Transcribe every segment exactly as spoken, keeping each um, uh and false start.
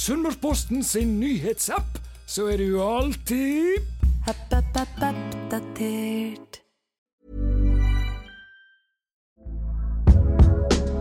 Sunnmørsposten sin nyhetsapp, så er du alltid app, app, app, oppdatert.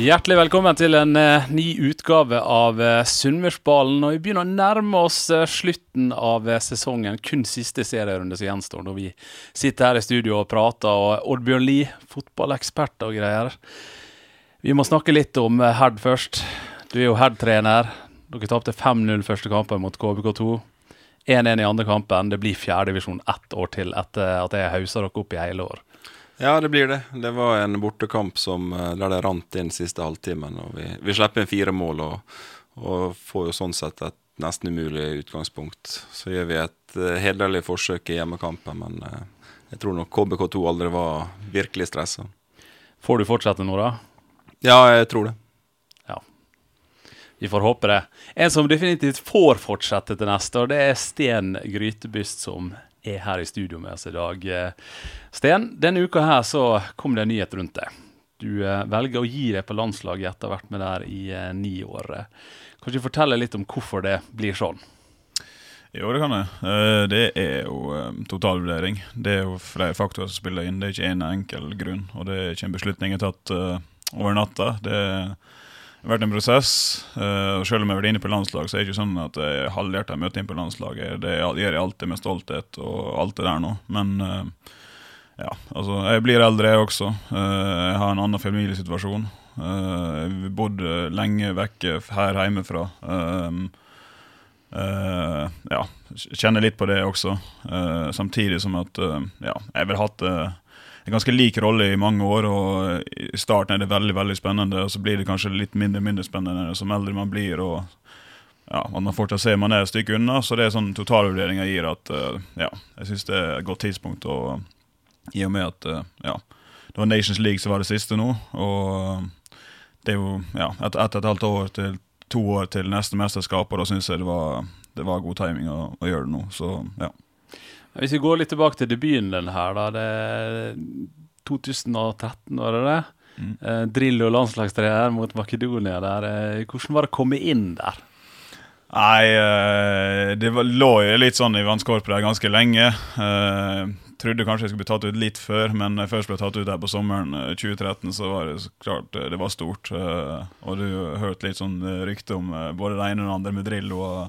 Hjertelig velkommen til en eh, ny utgave av eh, Sunnmørsballen, og vi begynner å nærme oss eh, slutten av eh, sesongen, kun siste serierunde som gjenstår, når vi sitter her i studio og prater, og Oddbjørn Lie, fotballekspert og greier. Vi må snakke litt om eh, Hødd først. Du er jo Hødd-trener, dere tapte fem null første kampen mot K B K to, en-en i andre kampen, det blir fjerde divisjon ett år til etter at jeg hauser dere opp I hele år. Ja, det blir det. Det var en bortekamp som där det rant in sista halvtimmen och vi vi släppte en fyra mål och och får ju sån sätt att nästan omöjlig utgångspunkt. Så gör vi ett hederligt försök I hemmakampen, men jag tror nog K B K to aldrig var verkligt stressad. Får du fortsätta några? Ja, jag tror det. Ja. Vi får hoppa det. En som definitivt får fortsätta till nästa år, det är Sten Grytebust som är här I studion med oss idag. Sten, den uka här så kom det en nyhet runt det. Du eh, väljer att ge dig på landslaget efter varit med där I eh, nio år. Kan du fortälla lite om varför det blir sån? Jo, det kan jag. Eh, det är ju totalvurdering. Det är ju flera faktorer som spelar in. Det är inte en enkel grund och det är inte en beslutning att uh, över natten. Det har varit en process eh, och själv om jag var inne på landslag så är det ju sånn att jag halvhjärtat möter in på landslaget. Det gör jag alltid med stolthet och allt det där nu. Men eh, ja, alltså jag blir äldre också. Eh, jag har en annan familjesituation. Eh, vi bodde länge vecka här hemifrån. Eh, eh, ja, känner lite på det också. Eh, samtidigt som att eh, ja, jag väl haft eh, en ganska lik roll I många år och I starten är det väldigt väldigt spännande och så blir det kanske lite mindre mindre spännande som äldre man blir och ja, man får ta se man är ett stycke undan så det är sån totalvärdering jag ger att eh, ja, jag syns det är ett gott tidspunkt och I och med att ja, det var Nations League så var det sista nu och det var ja, att att ett halvt år till två år till nästa mästerskap och då syns jag det var det var god timing att göra det nu så ja. Vi ska gå lite tillbaka till debuten den här då det tjugotretton var det det. Mm. Eh, Drillo landslagstränare mot Makedonien där. Hur var det komma in där? Nej, det var låg ju lite sån I vanskorp där ganska länge. Eh, trodde kanske jag skulle bli tatt ut lite för, men först blev jag tatt ut där på sommaren tjugotretton så var det så klart det var stort eh, och du har hört lite sån rykte om både det ena och det andra med Drillo och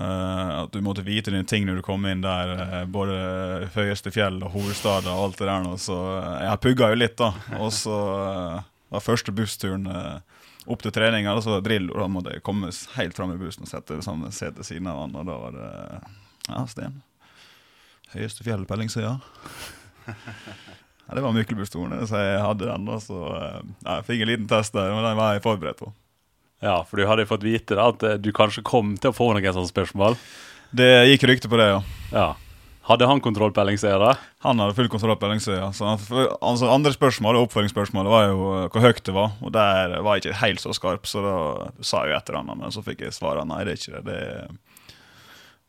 Uh, att du måste veta din ting när du kommer in där uh, både Høyeste Fjell och Hordstad och allt det där nå, så uh, jag puggade ju lite då och så uh, var första bussturen uh, upp till träningen så drill och då måste komma helt fram I bussen och sätta samma säte sina andra då var det ja Sten Høyeste Fjell på Lingse ja. Ja det var mycket bussturen så jag hade den då så uh, jag fick en liten test där men den var jag förberedd på. Ja, för du hade fått veta att du kanske kom till att få några sån spörsmål. Det gick rykte på det ja. Ja. Hade han kontroll på Erlingsöra? Han hade full kontroll på Erlingsöra. Så han alltså andra spörsmål och uppföljningsspörsmål var ju hur högt det var och där var jag inte helt så skarp så då sa jag efter honom men så fick jag svara nej det är inte det. Det är,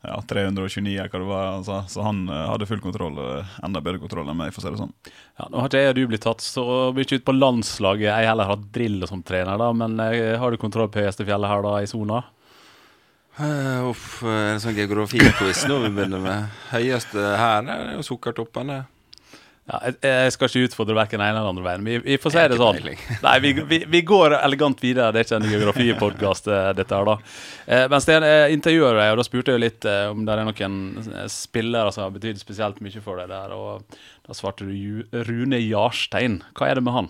ja trehundratjugonio kan det vara så så han hade full kontroll ända bättre kontroll än mig för så det sån. Ja, nu har jag du blivit tatt så vi ut på landslaget. Jag heller har Drillo som tränare då, men har du kontroll på Høyeste Fjell här då I zona? Uh, uff, en sån geografi quiz nu vi börjar med. Högst här är ju sockertopparna. Ja, jag ska inte utfordra varken ena eller andra vägen. Vi, vi får säga det sånt. Nej, vi, vi vi går elegant vidare. Det är inte en geografipodcast det här då. Eh, men sen eh, intervjuade jag och då spurte jag lite om där är någon spelare som betyder speciellt mycket för dig där och då svarte du ju, Rune Jarstein. Vad är det med han?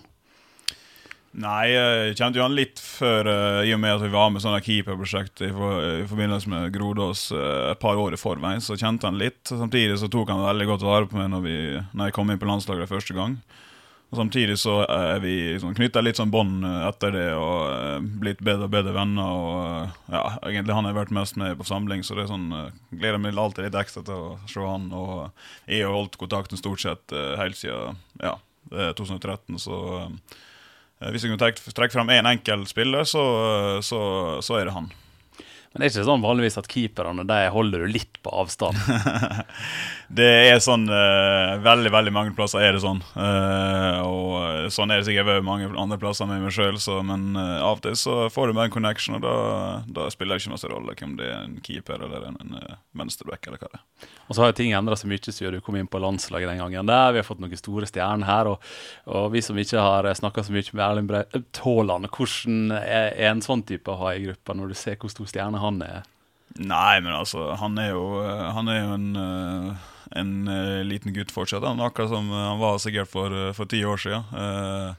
Nej, jag kände ju han lite för i och med att vi var med sådana keeperprojekt i, för, i förbindelse med Grodås ett par år i förväg så kände han lite. Samtidigt så tog han väldigt gott vare på mig när, vi, när jag kom in på landslaget första gång. Och samtidigt så är vi liksom knyttar lite som bond efter det och blivit bättre och bättre vänner. Och, ja, egentligen han har varit mest med på samling så det är sån, gläder mig alltid lite extra att se han. Och jag har hållit kontakten stort sett helt sedan ja, tjugotretton så... Hvis jeg kunne trekke frem en enkel spiller, så, så, så er det han. Men det er ikke sånn vanligvis at keeperne, der holder du litt på avstand? Det er sånn, uh, veldig, veldig mange plasser er det sånn. Uh, og sånn er det sikkert ved mange andre plasser med meg selv, så, men uh, av det så får du bare en connection, og da, da spiller det ikke noe rolle om det er en keeper eller en, en uh, venstreback eller hva det er. Och så har ting ändrat så mycket så du kom in på landslaget den gången där vi har fått några stora stjärnor här och och vi som inte har snackat så mycket med Erling Braut Haaland och kursen är en sån typ att ha I gruppen när du ser hur stor stjärna han är. Nej men alltså han är ju han är en en, en liten gutt fortsatt han akkurat som han var säkert för för tio år sedan. Uh,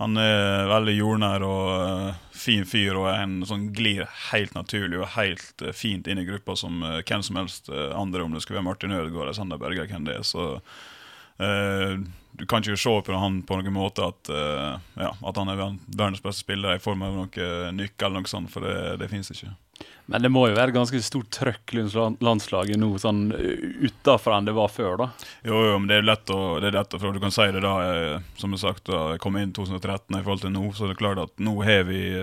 han är väldigt jordnär och fin fyr och en som glir helt naturlig och helt fint in I gruppen som kan som helst andra om det skulle vara Martin Ødegaard eller Sanderberger kan det så eh, du kan ju se på han på något mått att eh, ja att han är världens bästa spelare I form av någon nyckel eller något sånt för det, det finns inte. Men det måste ju vara ganska stort tryck I landslaget nu sån utanför det var för då. Jo, jo men det är lätt och det är lätt för du kan säga det då som jag sagt då kom in tjugotretton I förhållande till nu så det är klart att nu har vi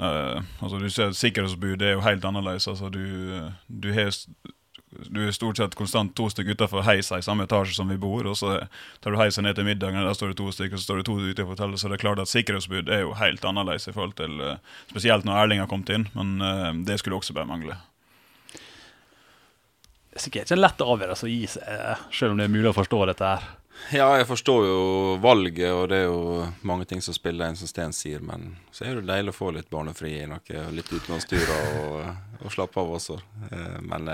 eh alltså du ser säkerhetsbud det är ju helt annorlunda så du du har du är stort sett konstant två stycken utanför hejsa I samma etage som vi bor och så tar du hejsa ner till middagen där står det två stycken så står det två ute I hotellet så det är klart att säkerhetsbud är ju helt annorlunda I förhåll till speciellt när Erling har kommit in men det skulle också bara mangla. Säkert en lätt avgörelse så is själv om det är möjligt att förstå det här. Ja, jag förstår ju valget och det är ju många ting som spelar in som Sten säger men så är det dejligt att få lite barnefri I något lite utlandssturer och och slappa av oss men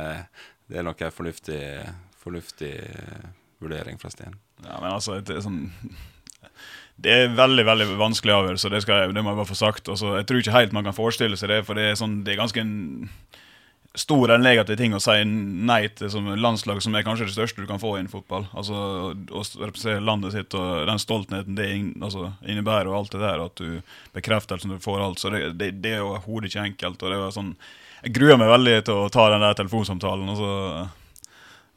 det är nog en förnuftig förnuftig värdering från Sten. Ja, men alltså det är sån det är väldigt väldigt vanskligt över så det ska det man bara få sagt och så jag tror inte helt man kan föreställa sig det för det är sån det är ganska en stora negativa ting att säga nej till som landslag som är kanske det största du kan få I en fotboll. Alltså att representera landet sitt och den stoltheten det in, alltså innebär och allt det där att du bekräftelsen du får allt så det det, det är ju hur det är enkelt och det var sån jag gruer mig väldigt att ta den där telefonsamtalen och så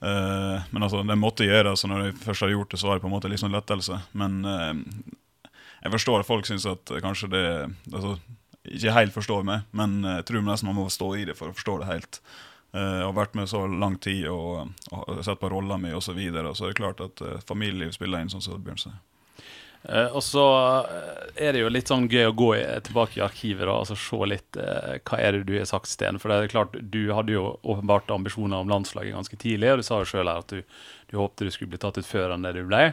eh, men alltså det måste göra så när jag först har gjort det så var det på något sätt liksom lättelse men eh, jag förstår folk syns att kanske det alltså inte helt förstår mig men jag tror nästan man måste stå I det för att förstå det helt. Eh, jag har varit med så lång tid och, och sett på roller med och så vidare så är det klart att eh, familj spelar in som Södbjörn säger. Eh, och så är det ju lite sån grej att gå I, tillbaka I arkivet och så se lite eh, vad är det du har sagt Sten för det är klart du hade ju uppenbart ambitioner om landslaget ganska tidigt och du sa ju själv att du du hoppade du skulle bli tatt ut föran där du blev.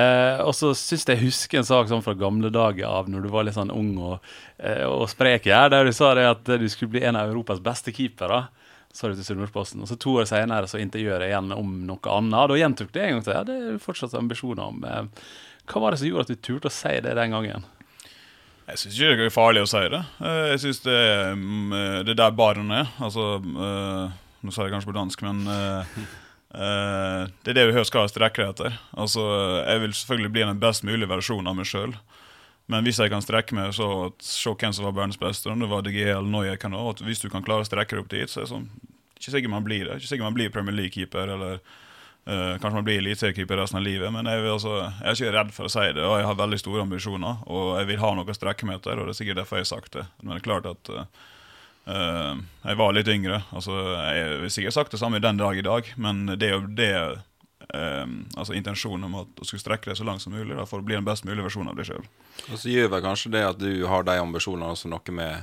Eh, och så syns det huska en sak som från gamla dagar av när du var lite sån ung och eh, och sprekjär där du sa det att du skulle bli en av Europas bästa keepare. Så det till Sunnmørsposten och så två år senare så intervjuade jag igen om något annat och jämtog det en gång så ja, det är fortsatt ambitioner om eh, Hva var det som gjorde at du turte å si det den gangen? Jeg synes ikke det er farlig å si det. Jeg synes det er det der baren er. Altså, uh, nå sa jeg kanskje på dansk, men uh, uh, det er det vi skal ha strekker etter. Altså, jeg vil selvfølgelig bli den best mulige versjonen av meg selv. Men hvis jeg kan strekke meg, så se hvem som var barnets beste, om det var DG eller noe jeg kan ha. At hvis du kan klare å strekke opp dit, så er det sånn, ikke sikkert man blir det. Ikke sikkert man blir Premier League-keeper eller... Uh, kanske man blir elitseriekeeper resten av livet men jag är alltså jag är ju rädd för att säga det och jag har väldigt stora ambitioner och jag vill ha några sträckmeter och det är säkert därför jag sagt det men det är klart att uh, jag var lite yngre alltså jag vill säkert sagt det samma den dag idag men det är det um, alltså intentionen om att jag skulle sträcka det så långt som möjligt då för att bli den bästa möjliga versionen av dig själv. Och så gör väl kanske det att du har de ambitionerna som något med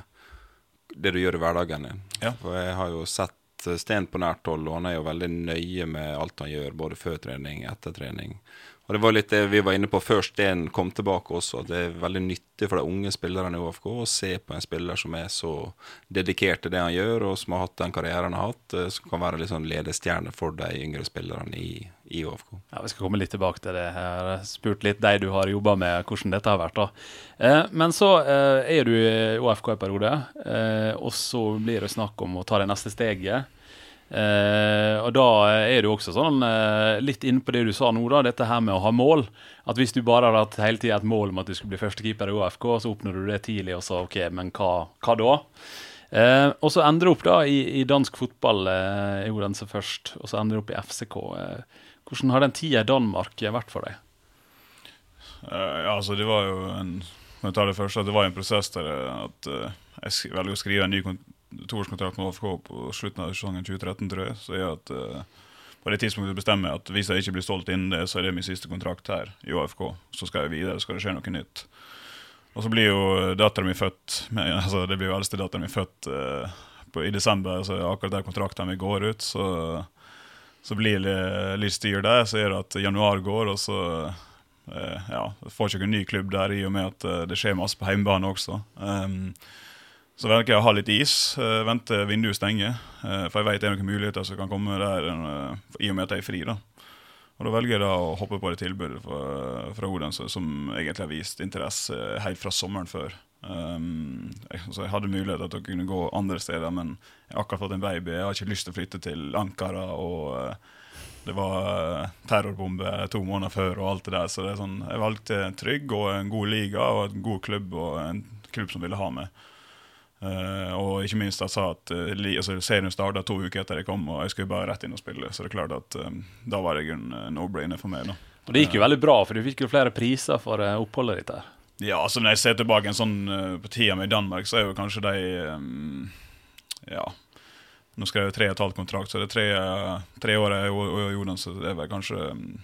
det du gör I vardagen. Ja. För jag har ju sett sett Sten på nært håll och han är ju väldigt nöjd med allt han gör både för träning, efter träning. Och det var lite vi var inne på först Sten kom tillbaka också att det är väldigt nyttigt för de unga spelarna I AaFK att se på en spelare som är så dedikerad till det han gör och som har haft den karriären han haft som kan vara liksom ledstjärna för de yngre spelarna I I AaFK. Ja, vi ska komma lite tillbaka till det här. Spurt lite dig du har jobbat med kursen detta har varit då. Eh, men så är eh, du I AaFK I periode eh, och så blir det snack om att ta det nästa steget. Eh, og da er du også sånn eh, litt inn på det du sa nå da, dette her med å ha mål, at hvis du bare har hatt hele tiden et mål om at du skulle bli første keeper I AaFK, så oppnår du det tidlig og så, ok, men hva, hva da? Eh, og så ender du opp da i, i dansk fotball eh, I Odense først, og så ender du opp I F C K. Eh, hvordan har den tiden I Danmark vært for deg? Uh, ja, altså det var jo en, når jeg tar det først, det var en prosess der at uh, jeg velger å skrive en ny kontrakt toårskontrakt med AaFK på slutten av sesongen tjue tretten, tror jeg, så er at uh, på det tidspunktet bestemmer jeg at hvis jeg ikke blir solgt inn det, så er det min siste kontrakt her I AaFK, så skal jeg videre, skal det skje noe nytt. Og så blir jo datteren min født, men, altså det blir jo eldste datteren min født uh, på, I desember, så akkurat der kontrakten min går ut, så, så blir det litt styr der, så er det at januar går, og så uh, ja, får ikke en ny klubb der I og med at uh, det skjer masse på hjemmebane også. Um, Så verkar jag ha lite is, uh, vänta vinduet stänger uh, för jag vet det är några möjligheter som kan komma där uh, I och med att jag är fri då. Och då väljer jag att hoppa på det tillbudet uh, från Odense som egentligen visst intresse uh, helt från sommaren för. Um, så jag hade möjlighet att jag kunde gå andra steder men jag har akkurat fått en baby, jag har inte lust att flytta till Ankara och uh, det var uh, terrorbomber två månader för och allt det där så det är sån jag valde en trygg och en god liga och en god klubb och en klubb som ville ha mig. Uh, och inte minst att sa att uh, alltså serien startade två veckor efter det kom och jag skulle bara rätt in och spela så det är klart att um, då var det en uh, no-brainer för mig då. Och det gick ju väldigt bra för du fick ju flera priser för uh, uppehållet ditt där. Ja, så när jag ser tillbaka en sån uh, på T M I Danmark så är ju kanske det um, ja. Nu ska jag tre och ett halvt kontrakt så det är tre uh, tre år I Odense så det är väl kanske um,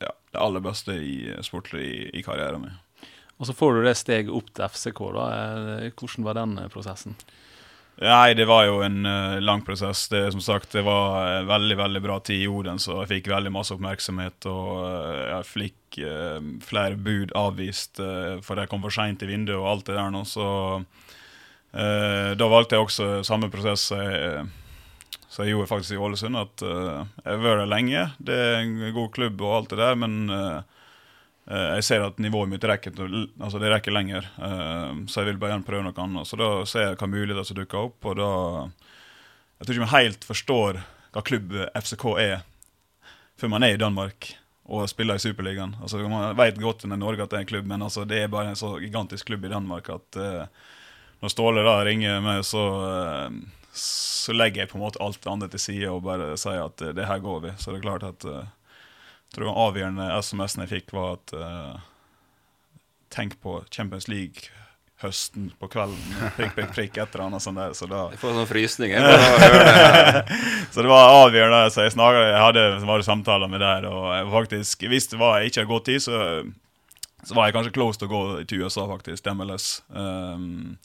ja, det allra bästa I sportlig I, I karriären med. Och så får du det steg upp till F C K då. Hur var den processen? Nej, det var ju en uh, lång process. Det som sagt, det var väldigt väldigt bra tid I Odense så jag fick väldigt massa uppmärksamhet och uh, jag fick uh, flera bud avvist uh, för det kom för sent I vinduet och allt det där nå så uh, då valde jag också samma process uh, så jag gjorde faktiskt I Ålesund att uh, jag var där länge. Det är en god klubb och allt det där men uh, Uh, jag ser att nivån mitt räcker alltså det räcker längre uh, så jag vill bara gärna pröva något annat så då ser jag kan möjligt att dyka upp och då jag tror inte man helt förstår vad klubb F C K är för man är I Danmark och spelar I Superligan alltså man vet gott när Norge att det är en klubb men alltså det är bara en så gigantisk klubb I Danmark att uh, när Ståle där ringer med så uh, så lägger jag på något allt annat till sidan och bara säger att uh, det här går vi så det är klart att uh, tror jag avgörande S M S jag fick var att uh, tänk på Champions League hösten på kvällen prick prick prick efter annat sånt där så då får sån frysning så det var avgörande så jag snarare jag hade var det samtal med där och jag faktiskt visst var jag inte gått I så så var jag kanske close att gå till U S A faktiskt M L S um,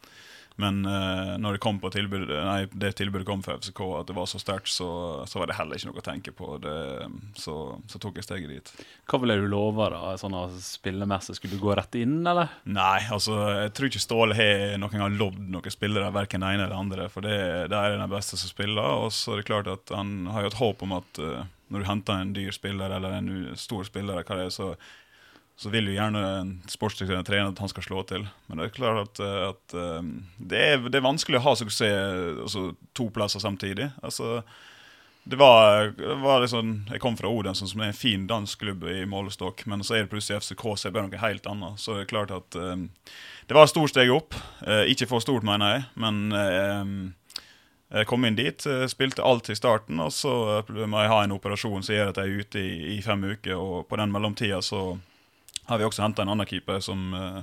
men uh, när det kom på tillbud nej det tillbud kom för F C K att det var så starkt så så var det heller inte något att tänka på det, så så tog jag steget dit. Vad ville du lova då såna spelmässigt skulle du gå rätt in eller? Nej, alltså jag tror inte Stål har någon har lovd några spelare varken ena eller andra för det där är den bästa som spelar och så är det klart att han har ju ett hopp om att uh, när du hämtar en dyr spelare eller en stor spelare kan det så så vill ju gärna en sportdirektör tränare att han ska slå till men det är klart att att det är det är vanskligt att ha succé alltså två platser samtidigt alltså det var var liksom jag kom från Odense som är en fin dansklubb I målstock men så är det plötsligt F C K så blir det något helt annat så det är klart att um, det var ett stort steg upp uh, inte för stort menar jag men um, jag kom in dit, spelade allt I starten och så man har en operation så är det att jag är ute I, I fem veckor och på den mellantiden så har vi också hämtat en annan keeper som uh,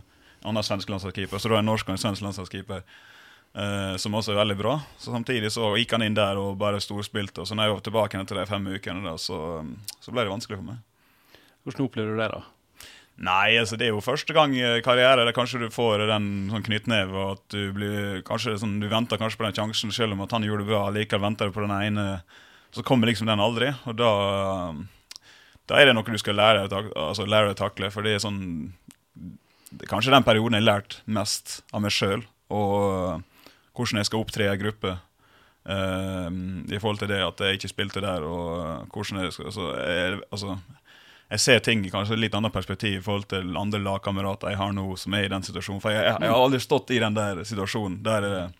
annan svensk landslagskeeper så då är en norsk och en svensk landslagskeeper uh, som också är väldigt bra så samtidigt så gick han in där och bara storspilt och så när jag var tillbaka till de fem veckorna då så så blev det vanskligt för mig. Hur snopplade du det då? Nej, alltså det är ju första gång I karriären där kanske du får den sån knytnäve och att du blir kanske som du väntar kanske på den chansen själv om att han gjorde bra, likväl väntar du på den ene så kommer liksom den aldrig och då då är det något du ska lära dig alltså lära dig tackla för det är sån kanske den perioden jag lärt mest av mig själv och hur jag ska uppträda I grupper. Ehm I förhållande till det att jag inte spelade där och hur jag ska så alltså jag ser ting I kanske lite annat perspektiv I förhållande till andra lagkamrater jag har nu som är I den situationen för jag, jag har aldrig stått I den där situationen där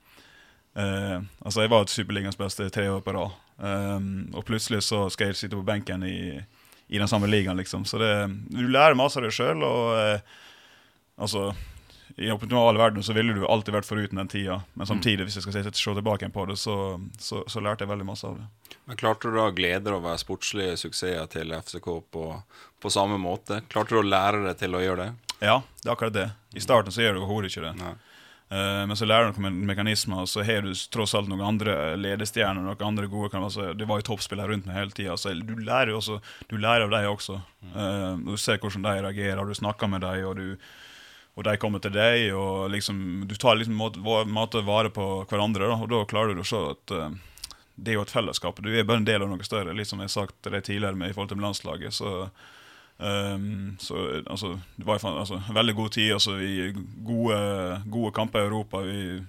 eh alltså jag var ett superligans bästa tre år på rad. Ehm och plötsligt så ska jag sitta på bänken I I den samma ligan liksom så det du lär massor av dig själv och eh, alltså I optimala världen så vill du alltid varit föruten den tiden men samtidigt mm. hvis jag ska säga att se tillbaka på det så så så lärde jag väldigt massor av det. Men klart du då gläder att vara sportslig succé till FCK på på samma måte. Klart du då lära dig till att göra det. Ja, det är akkurat det. I starten så gör du hur inte det. Uh, men så lär du dig om mekanismer och så har du trots allt några andra ledestjärnor och andra goda kan alltså det var ju toppspelare runt med hela tiden så du lär dig också du lär av dig också. Uh, du ser hur som de reagerar, du snackar med dig och du och där kommer till dig och liksom du tar liksom mat och vara på varandra och då klarar du så att uh, det är ett fällskap du är bara en del av något större liksom jag sagt det tidigare med I förhållande till landslaget så um, så alltså det var fan alltså väldigt god tid alltså vi goda goda kamper I Europa vi,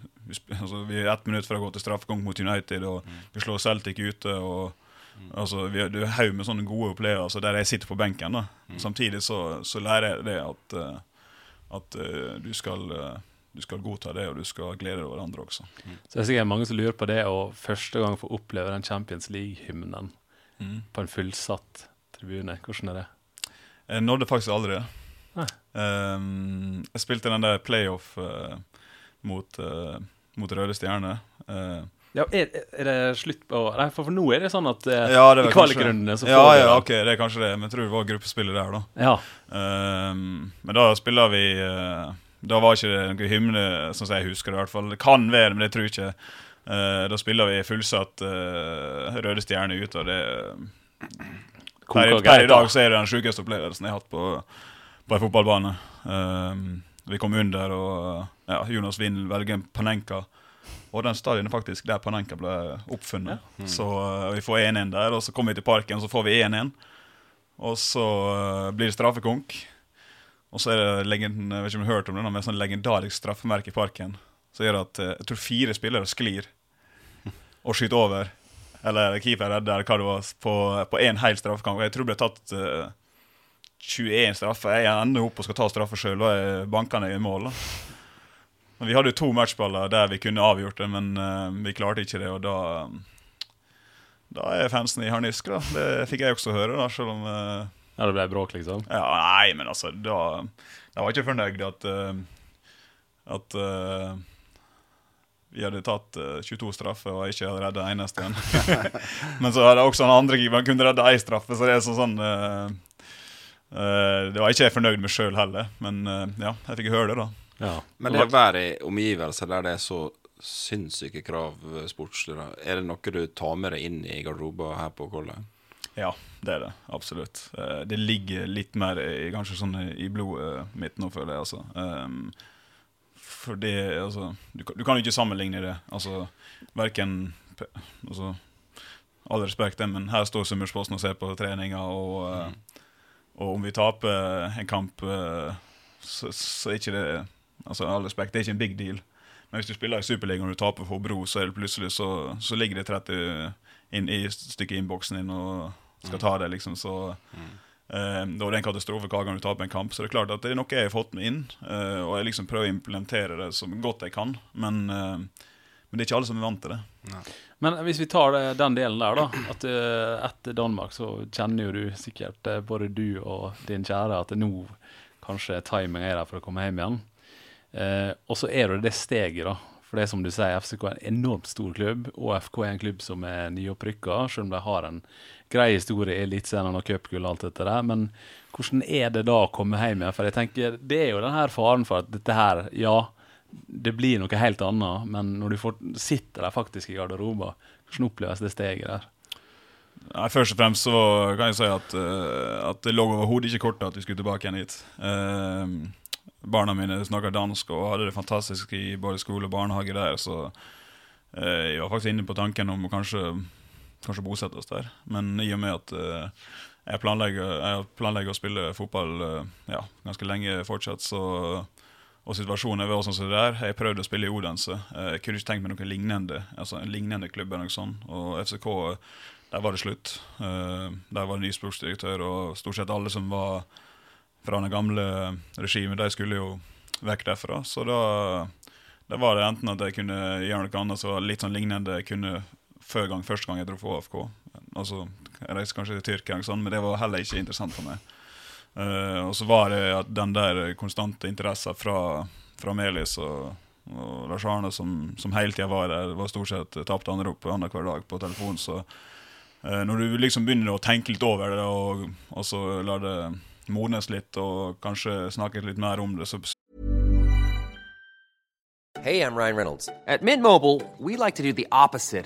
vi alltså vi är ett minut för att gå till straffgång mot United och mm. vi slår Celtic ute och Mm. alltså vi du har ju med sån goda upplevelser där jag sitter på bänken då mm. samtidigt så så lär jag det att uh, att uh, du ska uh, du ska godta det och du ska glädja dig varandra också. Mm. Så jag ser många som lurar på det och första gången får uppleva den Champions League hymnen mm. på en fullsatt tribune. Hur sån är det? Eh, nådde faktiskt aldrig. Ehm, jag spelade den där playoff uh, mot uh, mot Røde Stjerne. Uh, Ja, är er, er det slut på? Nej, för för nu är det sånt att I kvalgrunderna så får Ja, ja, okej, okay, det är kanske det, men tror det var gruppspel där då. Ja. Um, men då spelar vi då var inte det någon hymne som jag huskar I alla fall. Det kan vara, men det tror jag inte. Uh, då spelar vi fullsatt uh, Røde Stjerne ut och det Kokar idag så är det den sjukaste upplevelsen jag haft på på en fotbollsbana. Um, vi kom under och ja, Jonas Wind välger Panenka. Och den stadion faktiskt där Panenka blev uppfunnen. Ja. Mm. Så uh, vi får en en där och så kommer vi till parken så får vi en en. Och så uh, blir det straffkonk. Och så är det legend, jag vet inte om du hört om den men sån legendarisk straffmärke I parken. Så är det att uh, jag tror fyra spelare sklir och skjuter över eller keepern där Carlos på på en hel straffkonk. Jag tror det blev tatt uh, tjugoett straffer. Jag är ändå upp och ska ta straffer själv och bankarna I mål. Vi hade två matchbollar där vi kunde avgjort det men uh, vi klarade inte det och då då är fansen I harnisk då. Det fick jag också höra då så de uh, ja det blev bråk liksom. Ja nej men alltså då jag var inte förnöjd att uh, att uh, vi hade tagit uh, tjugotvå straffer och inte hade räddat en enda. Men så hade också en andra givare kunde rädda en straff så det är så sån uh, uh, det var inte förnöjd med själv heller men uh, ja jag fick höra det då. Ja. Men det var I omgivelser där det är så sinnssyke krav sportsliga. Är det något du tar med dig in I garderoben här på Kollen? Ja, det är det, absolut. Det ligger lite mer I kanske sån I blod mitt nu för det alltså. För det alltså du, du kan ju inte sammanligna det. Alltså varken alltså all respekt men här står Sunnmørsposten och ser på träningar och mm. och om vi tappar en kamp så, så är inte det alltså all respekt det är inte en big deal men hvis du spelar I Superligan och du tappar för Hobro så är det plötsligt så så ligger det trettio in I stycke inboxen in och ska ta det liksom så mm. eh, då är det en katastrof för gången du tappar en kamp så det är klart att det är något jag har fått med in eh, och jag liksom prövar implementera det så gott jag kan men eh, men det är inte alla som väntar det. Nej. Men om vi tar den delen där då att uh, efter Danmark så känner du säkert uh, både du och din kära att nu kanske timing är där för att komma hem igen. Eh, och så är det det steget då. För det är som du säger, FCK är en enormt stor klubb och AaFK är en klubb som är nyopprykka, så de har en grej historia I elitserien och cupguld och allt det där, men hur är det då att komma hem igen? För jag tänker det är ju den här faran för att det här ja, det blir något helt annat, men när du får sitta där faktiskt I garderoben, hur upplevs det steget där? Nej, först och främst så kan jag säga att att det låg överhuvud inte kort att vi skulle tillbaka hit. Ehm barna mina snackar danska och hade det fantastiskt I både skola och barnhage där så jag var faktiskt inne på tanken om att kanske kanske bosätta oss där. Men I och med att jag planlägger jag planlägger att spela fotboll ja, ganska länge fortsatt så och situationen var sån så där. Jag prövade att spela I Odense. Jag kunde inte tänka mig något liknande, alltså en liknande klubb eller något sånt och F C K där var det slut. Uh, där var en ny sportsdirektör och stort sett alla som var från den gamla regimen där skulle ju väck därifrån så då det var det enten att jag kunde göra något annat så lite sån liknande kunde förra gång första gången jag drog på A F K. Alltså reste kanske till Tyrkiet sånt men det var heller inte intressant för mig. Uh, och så var det att den där konstanta intresset från från Elis och och Lars Arne som som helt jag var där var stort sett tappade andra upp andra kvar dag på telefon så Eh, när du liksom börjar att tänka lite över det och och så lär det modnas lite och kanske snacka lite mer om det så Hey, I'm Ryan Reynolds. At Mint Mobile, we like to do the opposite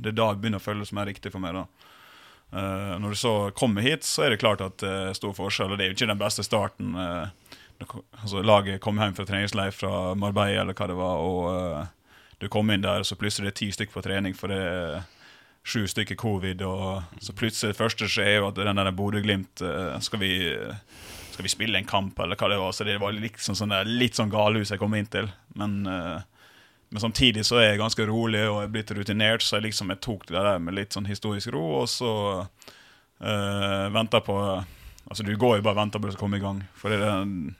Det är där börjar följa som är riktigt för mig då. Uh, när du så kommer hit så är det klart att uh, stor forskel och det är ju inte den bästa starten uh, alltså laget kom hem från träningsläger från Marbella eller vad det var och uh, du kom in där så plötsligt är det tio stycken på träning för det är sju stycken covid och så plötsligt första så är att den där Bodø/Glimt ska vi ska vi spela en kamp eller vad det var så det var liksom sån där lite sån galhus jag kom in till men men samtidigt så är jag ganska rolig och jag blir lite rutinerad så jag liksom jag tog det där med lite sån historisk ro och så uh, vänta på alltså du går ju bara vänta på att komma igång för det är den,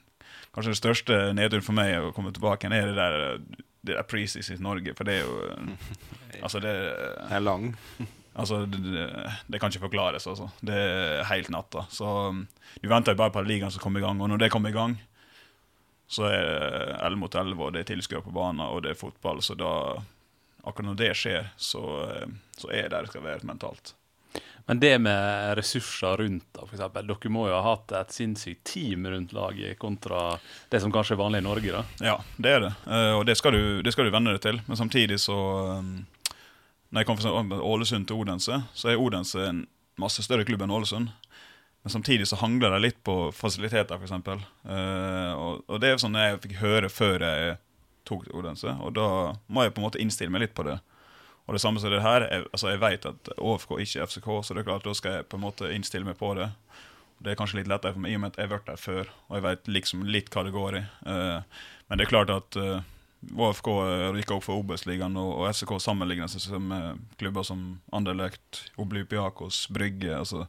kanske den största nedturen för mig att komma tillbaka när det där det är precis I Norge för det är ju alltså det är lång alltså det, det kan inte förklaras alltså det är helt natta så du väntar ju bara på att ligan som kommer igång och när det kommer igång så är det elva mot elva och det är tillskott på banan och det är fotboll så då akkurat när det sker så så är det där ska vara mentalt men det med resurser runt då för exempel du må ju ha haft ett sinnssykt team runt laget kontra det som kanske är vanligt I Norge då. Ja, det är det. Uh, och det ska du det ska du vända dig till, men samtidigt så um, när jag kom från Ålesund till Odense så är Odense en massa större klubb än Ålesund. Men samtidigt så hanglar det lite på faciliteter för exempel. Uh, och, och det är sånt jag fick höra före jag tog till Odense och då må jag på något inställa mig lite på det. Och det samma så det här alltså jag vet att A A F K inte F C K så det är klart då ska jag på något sätt inställa mig på det. Det är kanske lite lättare för mig I och med att jag har varit där för och jag vet liksom lite kategori. Uh, men det är klart att uh, A A F K gick upp för O B S-ligan och, och F C K sammanlignas som uh, klubbar som Anderlecht, Olympiakos, Brygge alltså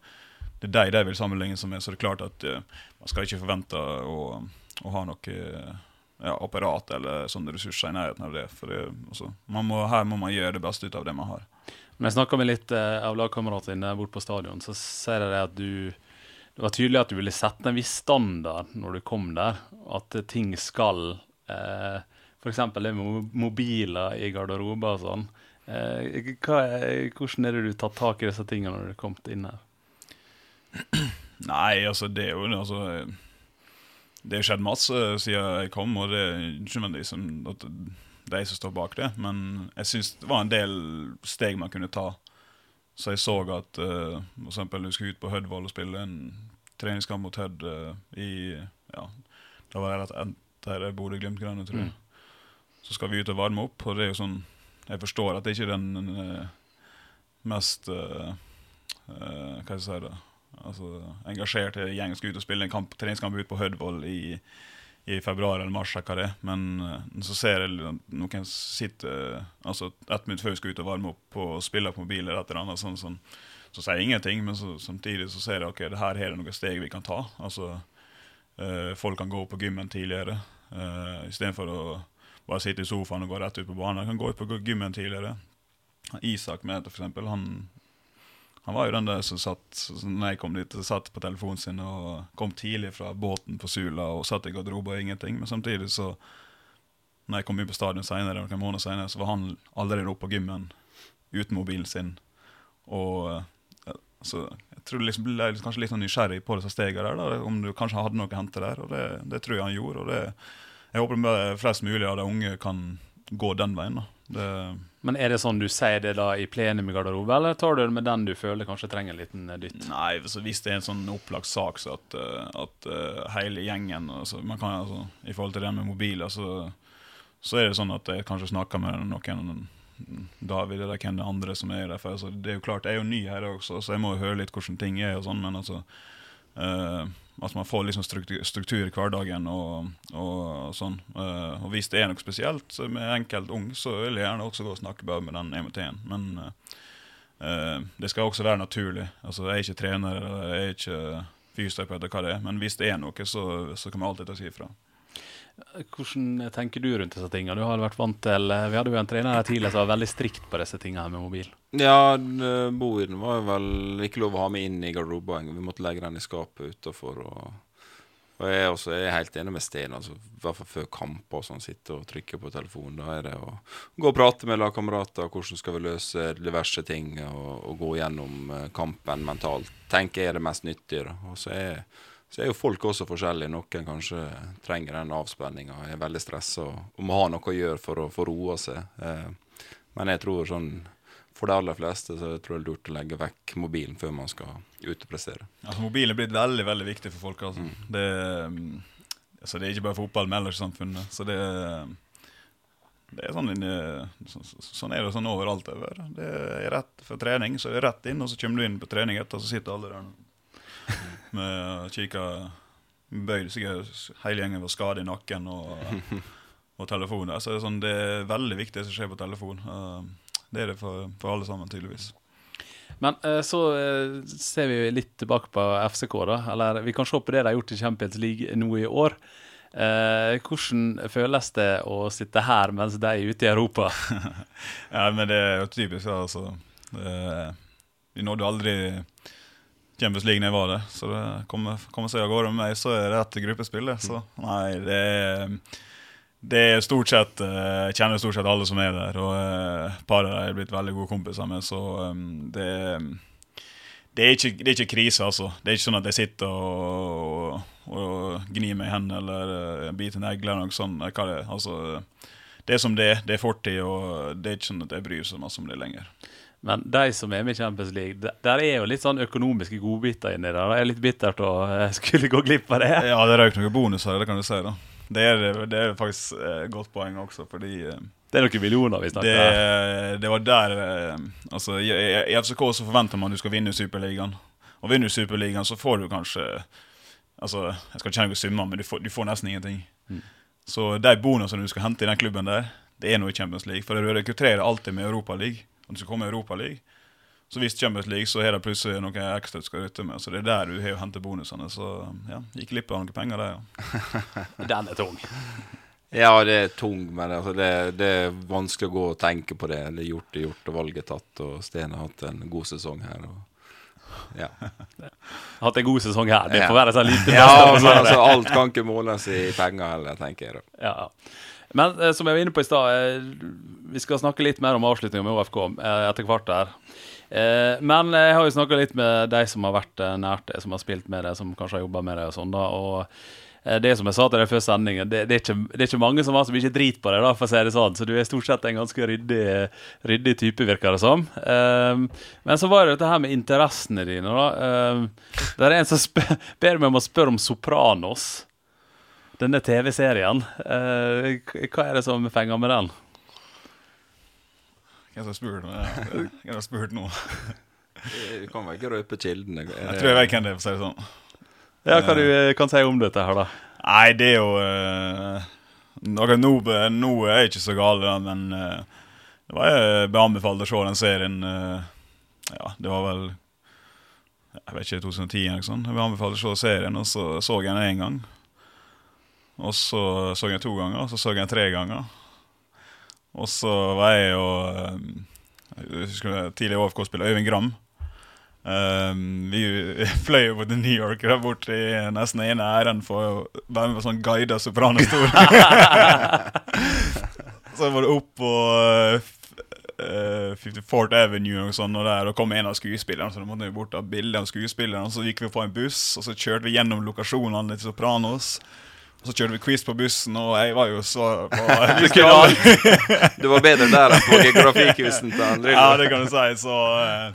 det där där vill sammanlignas som är så det är klart att uh, man ska inte förvänta och och ha något uh, ja, apparat eller sånne resurser I närheten av det för det alltså man må här må man göra det bästa utav det man har. Men jag snackade med lite av lagkamrater inne bort på stadion så säger det att du det var tydligt att du ville sätta en viss standard när du kom där att ting skall eh, för exempel mobila I garderoben och sån. Eh, hur är det du tar tag I dessa ting när du kommit in här? Nej, alltså det är ju alltså Det har skett masse siden jeg kom, og det er ikke nødvendigvis at det er som står bak det, men jeg synes det var en del steg man kunne ta. Så jeg så at uh, for eksempel du skulle ut på Høddvoll og spille en treningskamp mot Hødd uh, I, ja, da var det rett etter Bodø/Glimt-greiene, tror jeg. Mm. Så skal vi ut og varme opp, og det er jo sånn, jeg forstår at det ikke er den uh, mest, uh, uh, hva skal jeg si det, alltså engagerat I gäng ska ut och spela en kamp träningskamp ut på Høddvoll I I februari eller mars det men så ser det nog kan sitta alltså att man först ska ut och vara med på och spela på mobiler eller annat sånt sån så säger ingenting men så samtidigt så ser det okej okay, det här här är några steg vi kan ta alltså eh, folk kan gå på gymmen tidigare eh, istället för att bara sitta I soffan och gå rätt ut på banan kan gå ut på gymmen tidigare Isak med till exempel han Han var ju den där som satt när jag kom dit, satt på telefonen sin och kom tidigt från båten på Sula och satt i garderob och ingenting. Men samtidigt så när jag kom in på stadion senare, några månader senare, så var han alldeles uppe på gymmen utan mobilen sin. Och så jag tror det liksom blev kanske lite nysgärrig på det så stegar där då, om du kanske hade något hänt där, och det, det tror jag han gjorde, och det jag hoppas flest möjliga av de unga kan gå den vägen då. Det... Men är det sån du säger det då i plenum i garderob, eller tar du det med den du känner kanske tränger liten dytt? Nej, så visst det är en sån upplagd sak så att att uh, hela gängen, alltså man kan alltså i förhåll till det med mobiler så så är det sån att jag kanske snackar med någon David eller kan det andra som är där, för alltså det är ju klart jag är ju ny här också så jag måste höra lite hur ting är och sånt, men alltså uh, att man får liksom struktur, struktur i vardagen och och, och sån uh, och visst det är något speciellt med enkelt ung så vill jag gärna också gå och snacka med den M T N, men uh, det ska också vara naturligt, alltså jag är inte tränare eller jag är inte fysioterapeut eller vad det är, men visst det är något så så kan man alltid ta sig ifrån. Hvordan tänker du runt dessa ting? Du har varit vant till, vi hade ju en tränare tidigare som var väldigt strikt på dessa ting här med mobil. Ja, Boden var väl inte lov att ha med in i garderoben. Vi måste lägga den i skapet utanför, och och jag också är helt enig med Sten, alltså varför för kamp och sån sitter och trycker på telefonen, då är det och gå och prata med lagkamrater och hur ska vi lösa diverse ting och, och gå igenom kampen mentalt. Tänk är det mest nyttigt, och så är Så är ju folk också forskjellig. Någon kanske tränger en avspänning och är väldigt stressad och må ha något att göra för att få roa sig. Men jag tror sån för de allra flesta så tror jag det är lurt att lägga väck mobilen för man ska ut och prestera. Alltså mobilen blir väldigt väldigt viktig för folk alltså. Mm. Det alltså det är inte bara fotboll men också samfunnet. Så det det är sån sån är det sån överallt över. Det är rätt för träning så är det rätt in, och så kommer du in på träningen och så sitter alla där. Men kika böjde sig hela gängen var skadad i nacken och och telefon. Alltså sån det är väldigt viktigt att se på telefon. Det är det för för alla samman tydligvis. Men så ser vi lite tillbaka på F C K då, eller vi kan se på det de har gjort i Champions League nu i år. Eh, kursen føles det å sitte här mens de är ute i Europa? Ja, men det är typiskt alltså. Eh, vi nådde aldrig Champions League när var det, så det kommer kommer säga går om mig så är det ett gruppspel, så nej det är, det är stort sett känner stort sett alla som är där, och ett par där har blivit väldigt goda kompisar med, så det det är inte det är inte kris alltså, det är inte så att jag sitter och, och, och gnir mig i händerna eller biter näglarna och sånt, alltså det är som det det är fortid, och det är inte så att jag bryr mig om det längre. Men de som är med i Champions League, där är ju lite sån ekonomiska godbitar inne där. Det är lite bittert att skulle gå glippa det. Ja, det rök några bonusar, det kan du säga då. Det är det är faktiskt gott poäng också, för det är några miljoner vi snackar. Det det var där alltså i F C K så förväntar man att du ska vinna Superligan. Och vinner du Superligan så får du kanske, alltså jag ska känna summan, men du får du får nästan ingenting. Mm. Så de bonusarna du ska hämta i den klubben där, det är nog i Champions League, för du rekryterar alltid med Europa League. Om du ska komma i Europa League, så visst Champions League så hela plus är några extra du ska rytta med, så det är där du har hämtat bonusarna, så ja, gick lippa några pengar där. Ja. Den är tung. Ja, det är tung, men alltså det, det är vanskligt att gå och tänka på det, det är gjort, det är gjort och valget tatt, och Sten har haft en god säsong här, och ja. Hatt en god säsong här. Det får vara så lite bättre. Ja, men alltså allt kan inte målas i pengar eller tänker jag. Ja. Men som jag var inne på i stad, vi ska snacka lite mer om avslutningen med O F K efter kvart där. Men jag har ju snackat lite med dig som har varit närt det, som har spelat med det, som kanske har jobbat med det och sånt då, och det som jag sa till dig för sanningen, det, det är inte det är inte många som har så mycket drit på det då, för att säga det sånt, så du är stort sett en ganska ryddig ryddig typ verkar det som. Um, men så var det det här med intresserna dina då. Um, där är en som sp- ber mig om att spöra om Sopranos. Den där T V-serien. Uh, vad är det som fänger med den? Jag ska spöra nu. Jag har spört nu. Det kommer inte röpa kilden. Jag tror jag kan det för sig sånt. Ja, kan du kan säga om det här då? Nej, det är ju några nobe, nu är inte så galet, men det var ju beanbefallt att se den serien, ja, det var väl jag vet inte tjugohundratio eller sånt. Jag beanbefallt att se serien, och så såg jag den en gång. Och så såg jag två gånger, och så såg jag tre gånger. Och så var jag och skulle tidigare A F K spela Øyvind Gram. Um, vi flög över till New York där bort i nästan ena ären för att vara sån guida sopranostor. Så var det upp på uh, fifty-fourth Avenue och sån och där och kom en av skådespelarna så de måste ju borta bilden av skådespelarna så gick vi på en buss och så körde vi genom lokationen till Sopranos. Så körde vi quiz på bussen och jag var ju så det var bättre där på geografikhuset än ja, det kan du säga så uh,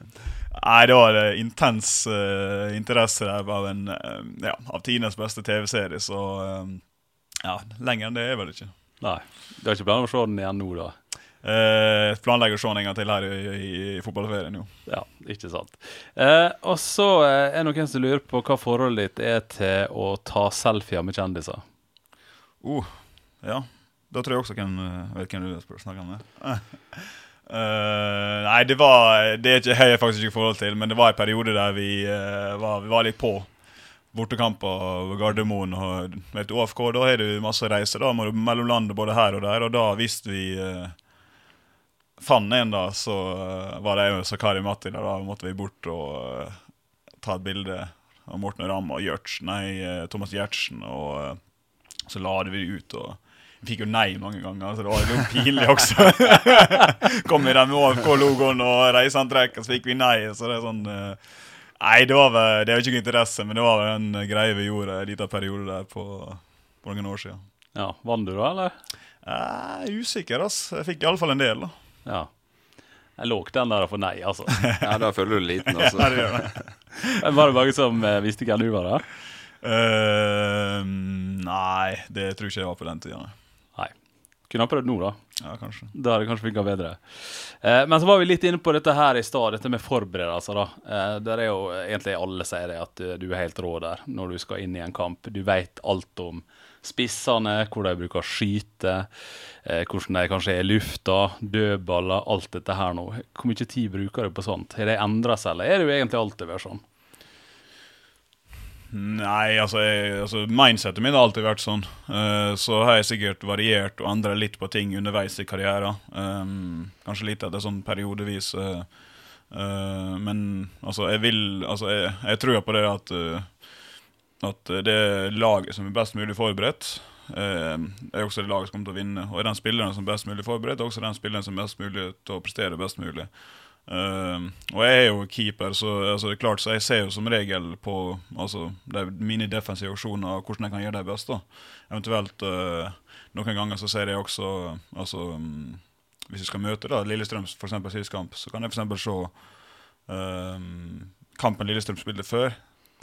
nej, det var det intens uh, intresse där av en uh, ja, av tidens bästa T V-serie så uh, ja, längre än det är väl inte. Nej, det är inte planerat att se den igen nu då. Eh, planlägger sån en gång till här i, i, i fotbollsferien nu. Ja, inte sant. Eh, och så är någon som lurar på vad förhållandet ditt är till att ta selfie med kändisar. Oh, ja. Då tror jag också kan vet kan du snacka om det. Eh. Uh, nej det var det är jag har faktiskt inte förhållande till men det var en period där vi uh, var vi var lite på bortakamp och Gardermoen och vet A A F K då är det ju massa resor då mellan land både här och där och då visste vi uh, fann en då så uh, var det ju så Karim Matti där då måste vi bort och uh, ta bilder av Morten Ramm och Gjørts nej uh, Thomas Gjertsen och uh, så lade vi ut och vi fick ju nej många gånger så då var det pinligt också. Kommer där med A F K-logon och reisanträck så fick vi nej så det är sån nej det var väl det är ju inte intresse men det var väl en grej vi gjorde lite period där på på några år sedan. Ja, vann du då eller? Eh, uh, osäker alltså. Jag fick i alla fall en del då. Ja. Jag låg den där för nej alltså. Ja, då föll du liten alltså. Ja, det gör det. Men var det bara som visste kan du vara? Uh, nej, det tror jag var på den tiden. Kunde ha prövat nu då? Ja, kanske. Då hade det kanske funkat bättre. Eh, men så var vi lite inne på detta här i stad, detta med förbered alltså då. Eh, där är ju egentligen alla säger det att du, du är helt rå där när du ska in i en kamp. Du vet allt om spissarna, hur de brukar skjuta, eh, hur de kanske är i lufta, dödbollar, allt det här nu. Hur mycket tid brukar du på sånt? Är det ändras eller är det egentligen alltid över sån? Nej, alltså, alltså mindsetet min har alltid varit sån. Uh, så har jag säkert varierat och ändrat lite på ting undervis i karriären. Um, kanske lite att det är sån periodvis. Uh, uh, men alltså jag vill alltså jag, jag tror på det att uh, att det laget som är bäst möjligt förberett uh, är också det laget som kommer att vinna och är den spelaren som är bäst möjligt förberett också den spelaren som är bäst möjligt att prestera bäst möjligt. Uh, och jag är ju keeper så alltså, det är klart så jag ser ju som regel på alltså där mina defensiva aktioner och hur jag kan göra det bäst då. Eventuellt uh, någon gånger så ser jag också alltså um, hvis jag ska möta då Lillestrøm för exempel sist kamp så kan jag för exempel se um, kampen Lillestrøm spelade för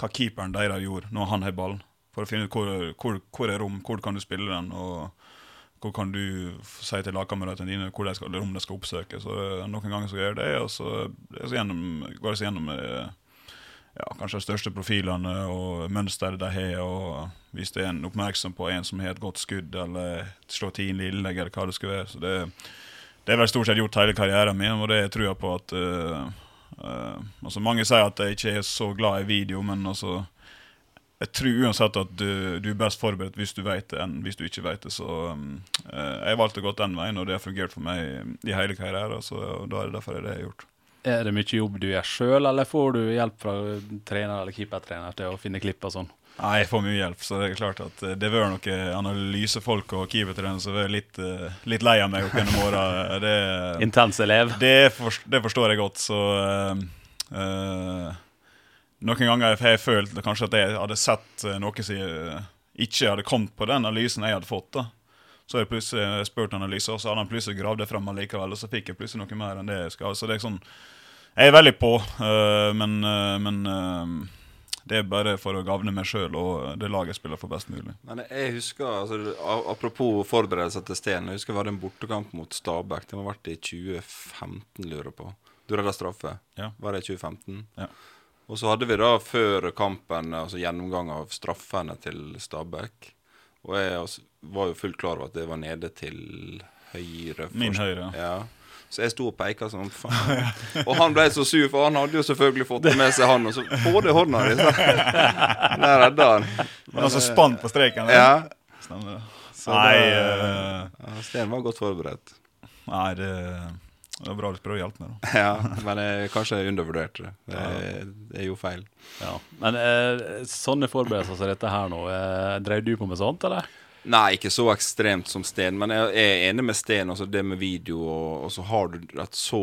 vad keepern där har gjort när han har bollen för att finna ut hur är rum, hur kan du spela den och hur kan du säga till lagkamraten din hur det ska eller om det ska uppsöka så någon gång så gör det och så så genom går det igenom ja kanske de största profilerna och mönster där här och visst det är en uppmärksam på en som har ett gott skudd eller slår till en lille eller vad det ska vara så det det är väl stort sett gjort hela karriären med och det tror jag på att uh, uh, alltså många säger att jag inte är så glad i video men alltså jag tror uansett att du, du är bäst förberedd hvis du vet det än hvis du inte vet det så um, eh, jag valde gått den vägen och det har fungerat för mig i hela karriären så då är det därför det är det jag gjort. Är det mycket jobb du gör själv eller får du hjälp från tränare eller keepertränare till att finna klipp och sånt? Nej, jag får mycket hjälp så det är klart att det var nog analysefolk och keepertränare så var lite lite leja mig upp genom åren. Det intens elev. Det för, det förstår jag gott så eh, eh, någon gång har jag följt kanske att jag hade sett något som jag inte hade kommit på den analysen jag hade fått då. Så jag plutsligt spurt analys och så hade han plutsligt gravt det fram allikevel och så fick jag plutsligt något mer än det jag ska. Så det är sån jag är väldigt på men men det är bara för att gavne mig själv och det laget spelar för bäst möjligt. Men jag huskar alltså apropå förberedelse till Sten, jag huskar var det en bortakamp mot Stabæk. Det har varit i tjugofemton lurar på. Du räddade straffe. Ja. Var det tjugofemton? Ja. Och så hade vi då före kampen alltså genomgång av straffarna till Stabæk. Och jag var ju fullt klar på att det var nede till höger min höger. Ja. Så jag stod och pekade som fan. Och han blev så sur för han hade ju såklart fått det med sig han och så på det hårdnar det så. Nära dagen. Men alltså spann på strekarna. Ja. Stämmer. Nej, Sten var gott förberett. Nej, det Det var bra du spør og hjelp med det. Ja, men eh, kanskje undervurdert det. Det er, det er jo feil. Ja, men eh, sånne forberedelser som dette her nå, eh, dreier du på med sånt, eller? Nei, ikke så ekstremt som Sten, men jeg er enig med Sten, altså det med video, og, og så har du et så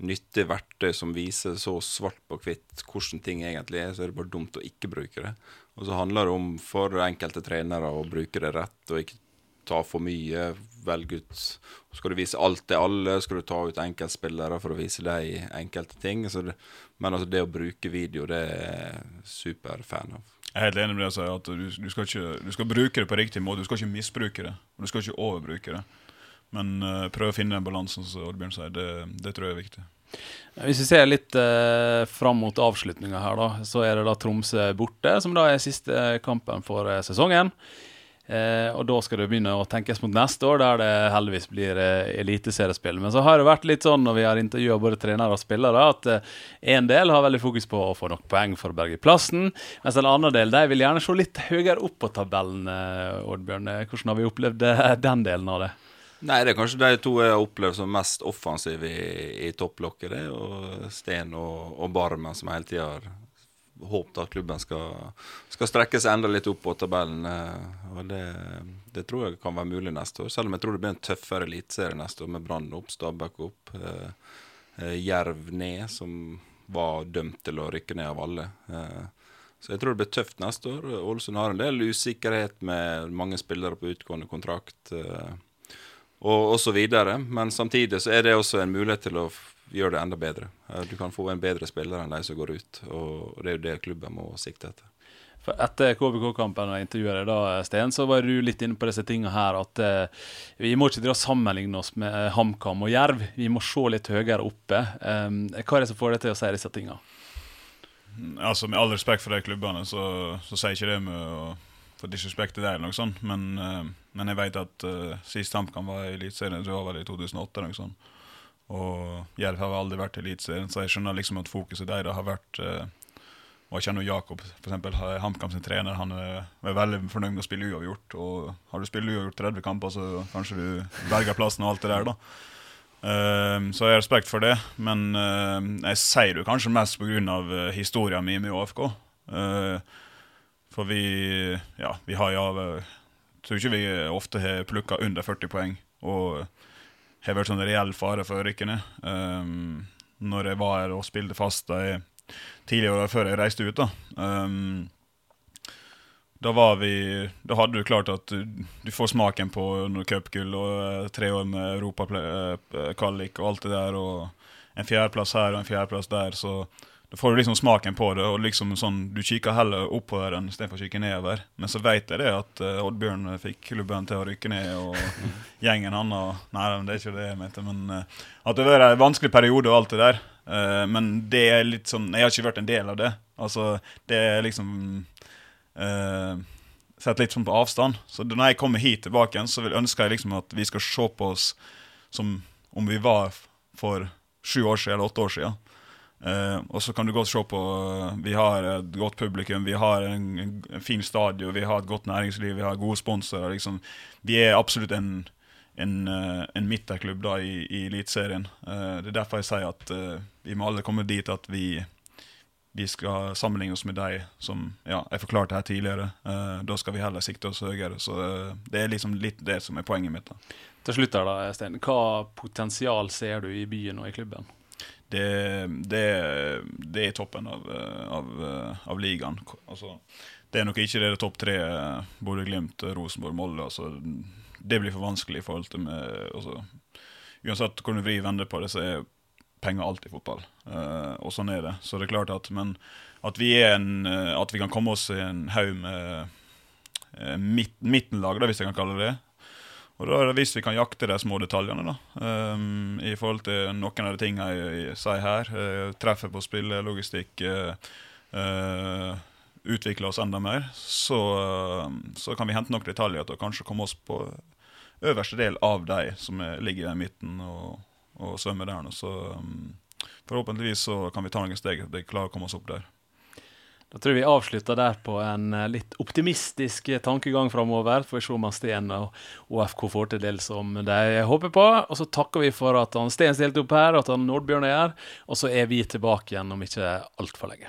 nyttig verktøy som viser så svart på kvitt hvordan ting egentlig er, så er det bare dumt å ikke bruke det. Og så handler det om for enkelte trenere å bruke det rett, og ikke ta for mye, velge ut. Skal du vise alt til alle, skal du ta ut enkeltspillere for å vise deg enkelte ting. Så det, men altså det å bruke video, det er super fan av. Jeg er helt enig med det jeg sier, at du, du, skal ikke, du skal bruke det på riktig måte, du skal ikke misbruke det, og du skal ikke overbruke det. Men uh, prøv å finne den balansen, som Oddbjørn sier, det, det tror jeg er viktig. Hvis vi ser litt eh, fram mot avslutningen her da, så er det da Tromsø borte, som da er siste kampen for eh, sesongen. Eh, og da skal det begynne å tenkes mot neste år, der det heldigvis blir eh, eliteseriespill. Men så har det vært litt sånn når vi har intervjuet både trenere og spillere, at eh, en del har veldig fokus på å få nok poeng for å berge plassen, mens en annen del, de vil gjerne se litt høyere opp på tabellen, eh, Oddbjørn. Hvordan har vi opplevd eh, den delen av det? Nei, det er kanskje de to jeg har opplevd som mest offensiv i, i topplokket, det er jo Sten og, og Barmen, som hele tiden har håpet at klubben skal, skal strekke seg enda litt opp på tabellen, og det, det tror jeg kan være mulig neste år, selv om jeg tror det blir en tøffere eliteserie neste år, med Brann opp, Stabæk opp, eh, eh, Jerv ned, som var dømt til å rykke ned av alle, eh, så jeg tror det blir tøft neste år. Ålesund har en del usikkerhet med mange spillere på utgående kontrakt, eh, Og, og så videre, men samtidig så er det også en mulighet til å f- gjøre det enda bedre. Du kan få en bedre spiller enn de som går ut, og det er jo det klubben må sikte etter. For etter K B K-kampen og intervjuet deg da, Sten, så var du litt inne på disse tingene her, at eh, vi må ikke dra sammenligne oss med HamKam og Jerv, vi må se litt høyere oppe. Um, hva er det som får deg til å si disse tingene? Altså, med all respekt for de klubbene, så, så sier ikke det med å for disrespektet der eller noe sånt, men, uh, men jeg vet at uh, sist HamKam var i elitserien, så var det i to tusen åtte eller noe sånt, og Jerv har aldri vært i elitserien, så jeg skjønner liksom at fokuset der har vært, uh, og jeg kjenner Jakob, for eksempel HamKam sin trener, han er, er veldig fornøyd med å spille uavgjort, og har du spillet uavgjort tretti kamper, så kanskje du berger plassen og alt det der da. Uh, så jeg har respekt for det, men uh, jeg sier det kanskje mest på grunn av uh, historien min med A A F K, uh, for vi, ja, vi har ja, tror ikke vi ofte har plukket under fyrti poeng, og har vært sånn reell fare for rykkene. Um, når jeg var her og spilte fast de tidligere år før jeg reiste ut, da, um, da, var vi, da hadde du klart at du, du får smaken på noen cupgull, og tre år med Europa-kallik og alt det der, og en fjerdeplass her og en fjerdeplass der, så... Då får du liksom smaken på det, og liksom sånn, du kikker heller oppover enn istedenfor å kikke nedover. Men så vet jeg det at uh, Oddbjørn fikk klubben til å rykke ned, og gjengen han, og, nei, det er ikke det jeg mente, men uh, at det var en vanskelig periode og alt det der. Uh, men det er litt sånn, jeg har ikke vært en del av det. Altså, det er liksom uh, sett litt sånn på avstand. Så når jeg kommer hit tilbake igjen, så vil, ønsker jeg liksom at vi skal se på oss som om vi var for sju år siden eller åtte år siden. Uh, og så kan du godt se på uh, vi har et godt publikum, vi har en, en fin stadion, vi har et godt næringsliv, vi har gode sponsorer liksom. Vi er absolutt en, en, uh, en midterklubb da, i, i elitserien uh, det er derfor jeg sier at uh, vi må alle komme dit at vi, vi skal sammenligne oss med deg som ja, jeg forklarte her tidligere uh, da skal vi heller sikte oss høyere så uh, det er liksom litt det som er poenget mitt da. Til slutt her da, Sten, hva potensial ser du i byen og i klubben? Det, det, det er toppen av, av, av ligaen. Altså, det er nok ikke det topp tre, Bodø/Glimt, Rosenborg, Molde. Altså, det blir for vanskelig i forhold til med, altså, uansett hvordan du vrir vender på det, så er penger alltid fotball. Uh, og sånn er det. Så det er klart at, men, at, vi, er en, at vi kan komme oss i en haug med midt, midtenlag, da, hvis jeg kan kalle det. Og da er det hvis vi kan jakte de små detaljene da, um, i forhold til noen av de tingene jeg, jeg sier her, uh, treffer på spillet, logistikk, uh, uh, utvikle oss enda mer, så, uh, så kan vi hente nok detaljer til å kanskje komme oss på øverste del av de som er, ligger i midten og, og svømmer der nå. Så um, forhåpentligvis så kan vi ta noen steg til å klare å komme oss opp der. Då tror vi avslutar där på en uh, lite optimistisk tankegång framover. Får vi se om Sten och O F K får till del som de hoppar på. Och så tackar vi för att han Sten ställt upp här och att han Nordbjörn är här. Och så är vi tillbaka igen om inte allt för länge.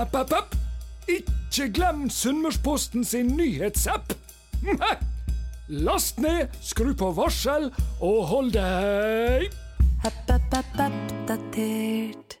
App, app, app. Ikke glem Sunnmørsposten sin nyhetsapp. Last ned, skru på varsel og hold deg oppdatert.